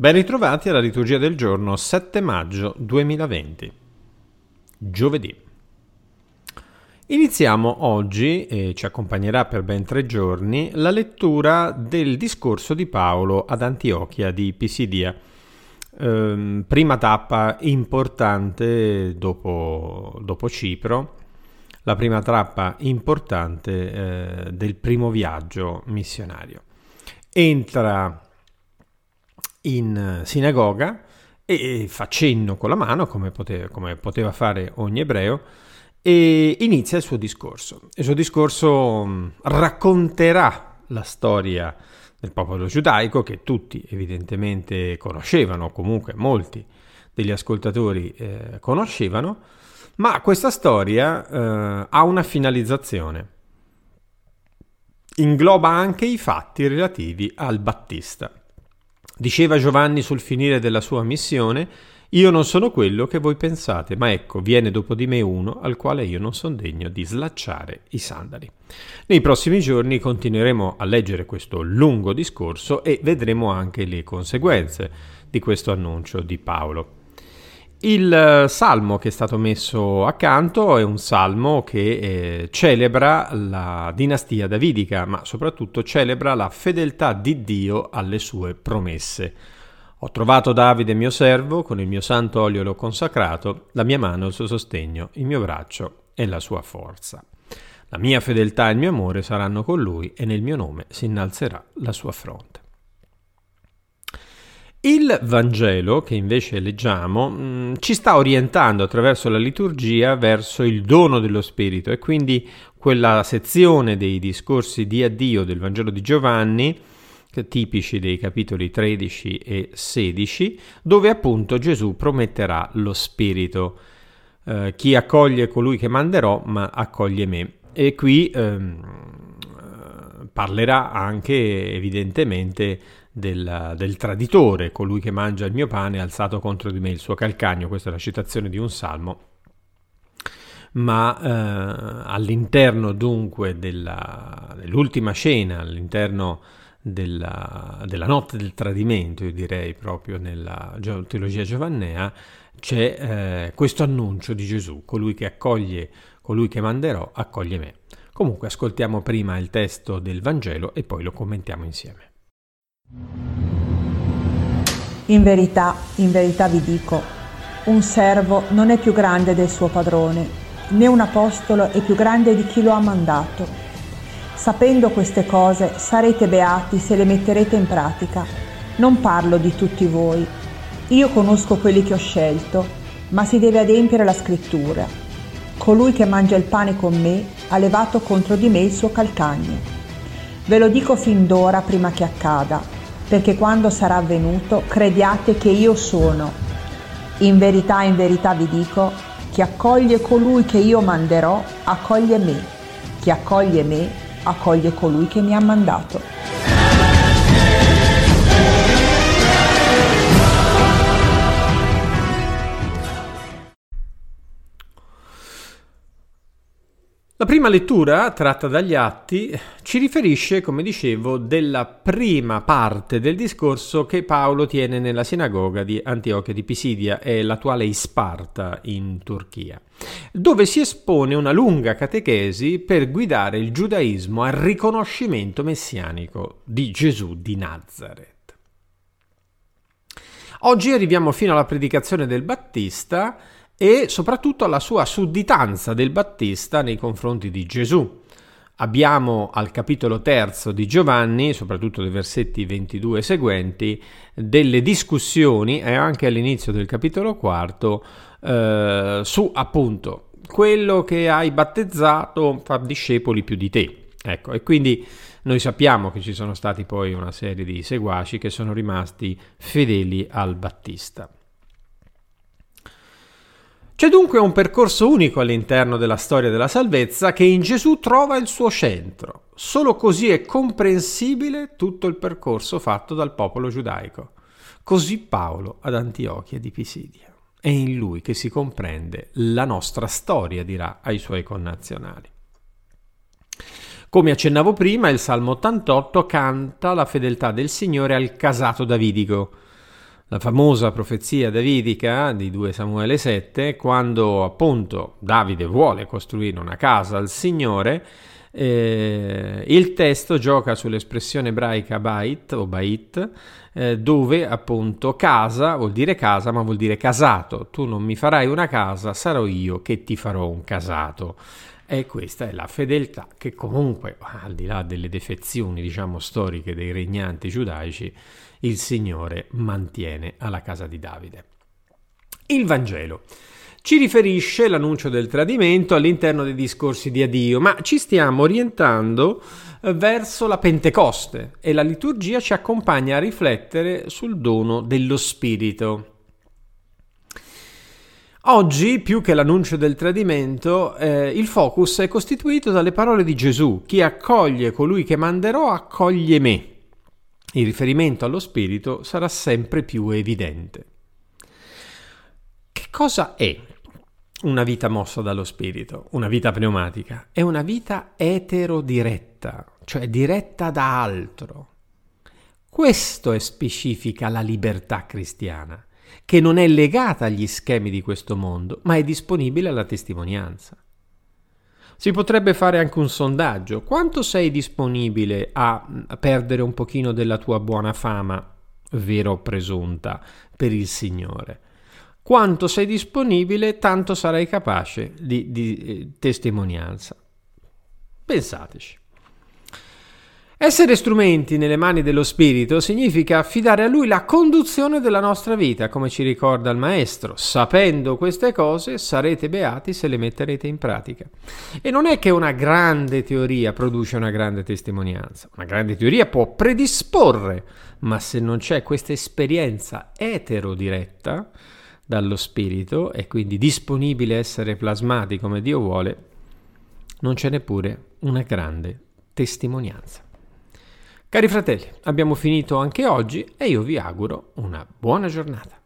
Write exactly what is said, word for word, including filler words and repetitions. Ben ritrovati alla liturgia del giorno sette maggio duemilaventi, giovedì. Iniziamo oggi, e ci accompagnerà per ben tre giorni, la lettura del discorso di Paolo ad Antiochia di Pisidia. Ehm, prima tappa importante dopo, dopo Cipro, la prima tappa importante eh, del primo viaggio missionario. Entra in sinagoga e fa cenno con la mano, come poteva, come poteva fare ogni ebreo, e inizia il suo discorso. Il suo discorso racconterà la storia del popolo giudaico, che tutti evidentemente conoscevano, comunque molti degli ascoltatori eh, conoscevano, ma questa storia eh, ha una finalizzazione, ingloba anche i fatti relativi al Battista. Diceva Giovanni sul finire della sua missione: io non sono quello che voi pensate, ma ecco, viene dopo di me uno al quale io non sono degno di slacciare i sandali. Nei prossimi giorni continueremo a leggere questo lungo discorso e vedremo anche le conseguenze di questo annuncio di Paolo. Il salmo che è stato messo accanto è un salmo che eh, celebra la dinastia davidica, ma soprattutto celebra la fedeltà di Dio alle sue promesse. Ho trovato Davide mio servo, con il mio santo olio l'ho consacrato, la mia mano il suo sostegno, il mio braccio e la sua forza. La mia fedeltà e il mio amore saranno con lui e nel mio nome si innalzerà la sua fronte. Il Vangelo, che invece leggiamo, ci sta orientando attraverso la liturgia verso il dono dello Spirito, e quindi quella sezione dei discorsi di addio del Vangelo di Giovanni, tipici dei capitoli tredici e sedici, dove appunto Gesù prometterà lo Spirito. Eh, chi accoglie colui che manderò, ma accoglie me. E qui ehm, parlerà anche evidentemente Del, del traditore, colui che mangia il mio pane ha alzato contro di me il suo calcagno. Questa è la citazione di un salmo, ma eh, all'interno dunque della, dell'ultima cena, all'interno della, della notte del tradimento, io direi proprio nella teologia giovannea, c'è eh, questo annuncio di Gesù: colui che accoglie, colui che manderò, accoglie me. Comunque ascoltiamo prima il testo del Vangelo e poi lo commentiamo insieme. In verità, in verità vi dico, un servo non è più grande del suo padrone, né un apostolo è più grande di chi lo ha mandato. Sapendo queste cose, sarete beati se le metterete in pratica. Non parlo di tutti voi. Io conosco quelli che ho scelto, ma si deve adempiere la scrittura. Colui che mangia il pane con me ha levato contro di me il suo calcagno. Ve lo dico fin d'ora, prima che accada, perché quando sarà avvenuto crediate che io sono. In verità, in verità vi dico, chi accoglie colui che io manderò, accoglie me. Chi accoglie me, accoglie colui che mi ha mandato. La prima lettura, tratta dagli Atti, ci riferisce, come dicevo, della prima parte del discorso che Paolo tiene nella sinagoga di Antiochia di Pisidia, è l'attuale Isparta in Turchia, dove si espone una lunga catechesi per guidare il giudaismo al riconoscimento messianico di Gesù di Nazareth. Oggi arriviamo fino alla predicazione del Battista e soprattutto alla sua sudditanza del Battista nei confronti di Gesù. Abbiamo al capitolo terzo di Giovanni, soprattutto dei versetti ventidue seguenti, delle discussioni, e anche all'inizio del capitolo quarto, eh, su appunto quello che hai battezzato fa discepoli più di te. Ecco, e quindi noi sappiamo che ci sono stati poi una serie di seguaci che sono rimasti fedeli al Battista. C'è dunque un percorso unico all'interno della storia della salvezza che in Gesù trova il suo centro. Solo così è comprensibile tutto il percorso fatto dal popolo giudaico. Così Paolo ad Antiochia di Pisidia. È in lui che si comprende la nostra storia, dirà ai suoi connazionali. Come accennavo prima, il Salmo ottantotto canta la fedeltà del Signore al casato davidico. la famosa profezia davidica di due Samuele sette, quando appunto Davide vuole costruire una casa al Signore, eh, il testo gioca sull'espressione ebraica bait o bait, eh, dove appunto casa vuol dire casa ma vuol dire casato. Tu non mi farai una casa, sarò io che ti farò un casato. E questa è la fedeltà che comunque, al di là delle defezioni, diciamo, storiche dei regnanti giudaici, il Signore mantiene alla casa di Davide. Il Vangelo ci riferisce l'annuncio del tradimento all'interno dei discorsi di addio, ma ci stiamo orientando verso la Pentecoste e la liturgia ci accompagna a riflettere sul dono dello Spirito. Oggi, più che l'annuncio del tradimento, eh, il focus è costituito dalle parole di Gesù: chi accoglie colui che manderò, accoglie me. Il riferimento allo Spirito sarà sempre più evidente. Che cosa è una vita mossa dallo Spirito? Una vita pneumatica? È una vita eterodiretta, cioè diretta da altro. Questo è specifica la libertà cristiana, che non è legata agli schemi di questo mondo, ma è disponibile alla testimonianza. Si potrebbe fare anche un sondaggio: quanto sei disponibile a perdere un pochino della tua buona fama, vera o presunta, per il Signore? Quanto sei disponibile, tanto sarai capace di, di eh, testimonianza. Pensateci. Essere strumenti nelle mani dello Spirito significa affidare a Lui la conduzione della nostra vita, come ci ricorda il Maestro. Sapendo queste cose sarete beati se le metterete in pratica. E non è che una grande teoria produce una grande testimonianza. Una grande teoria può predisporre, ma se non c'è questa esperienza eterodiretta dallo Spirito e quindi disponibile a essere plasmati come Dio vuole, non c'è neppure una grande testimonianza. Cari fratelli, abbiamo finito anche oggi e io vi auguro una buona giornata.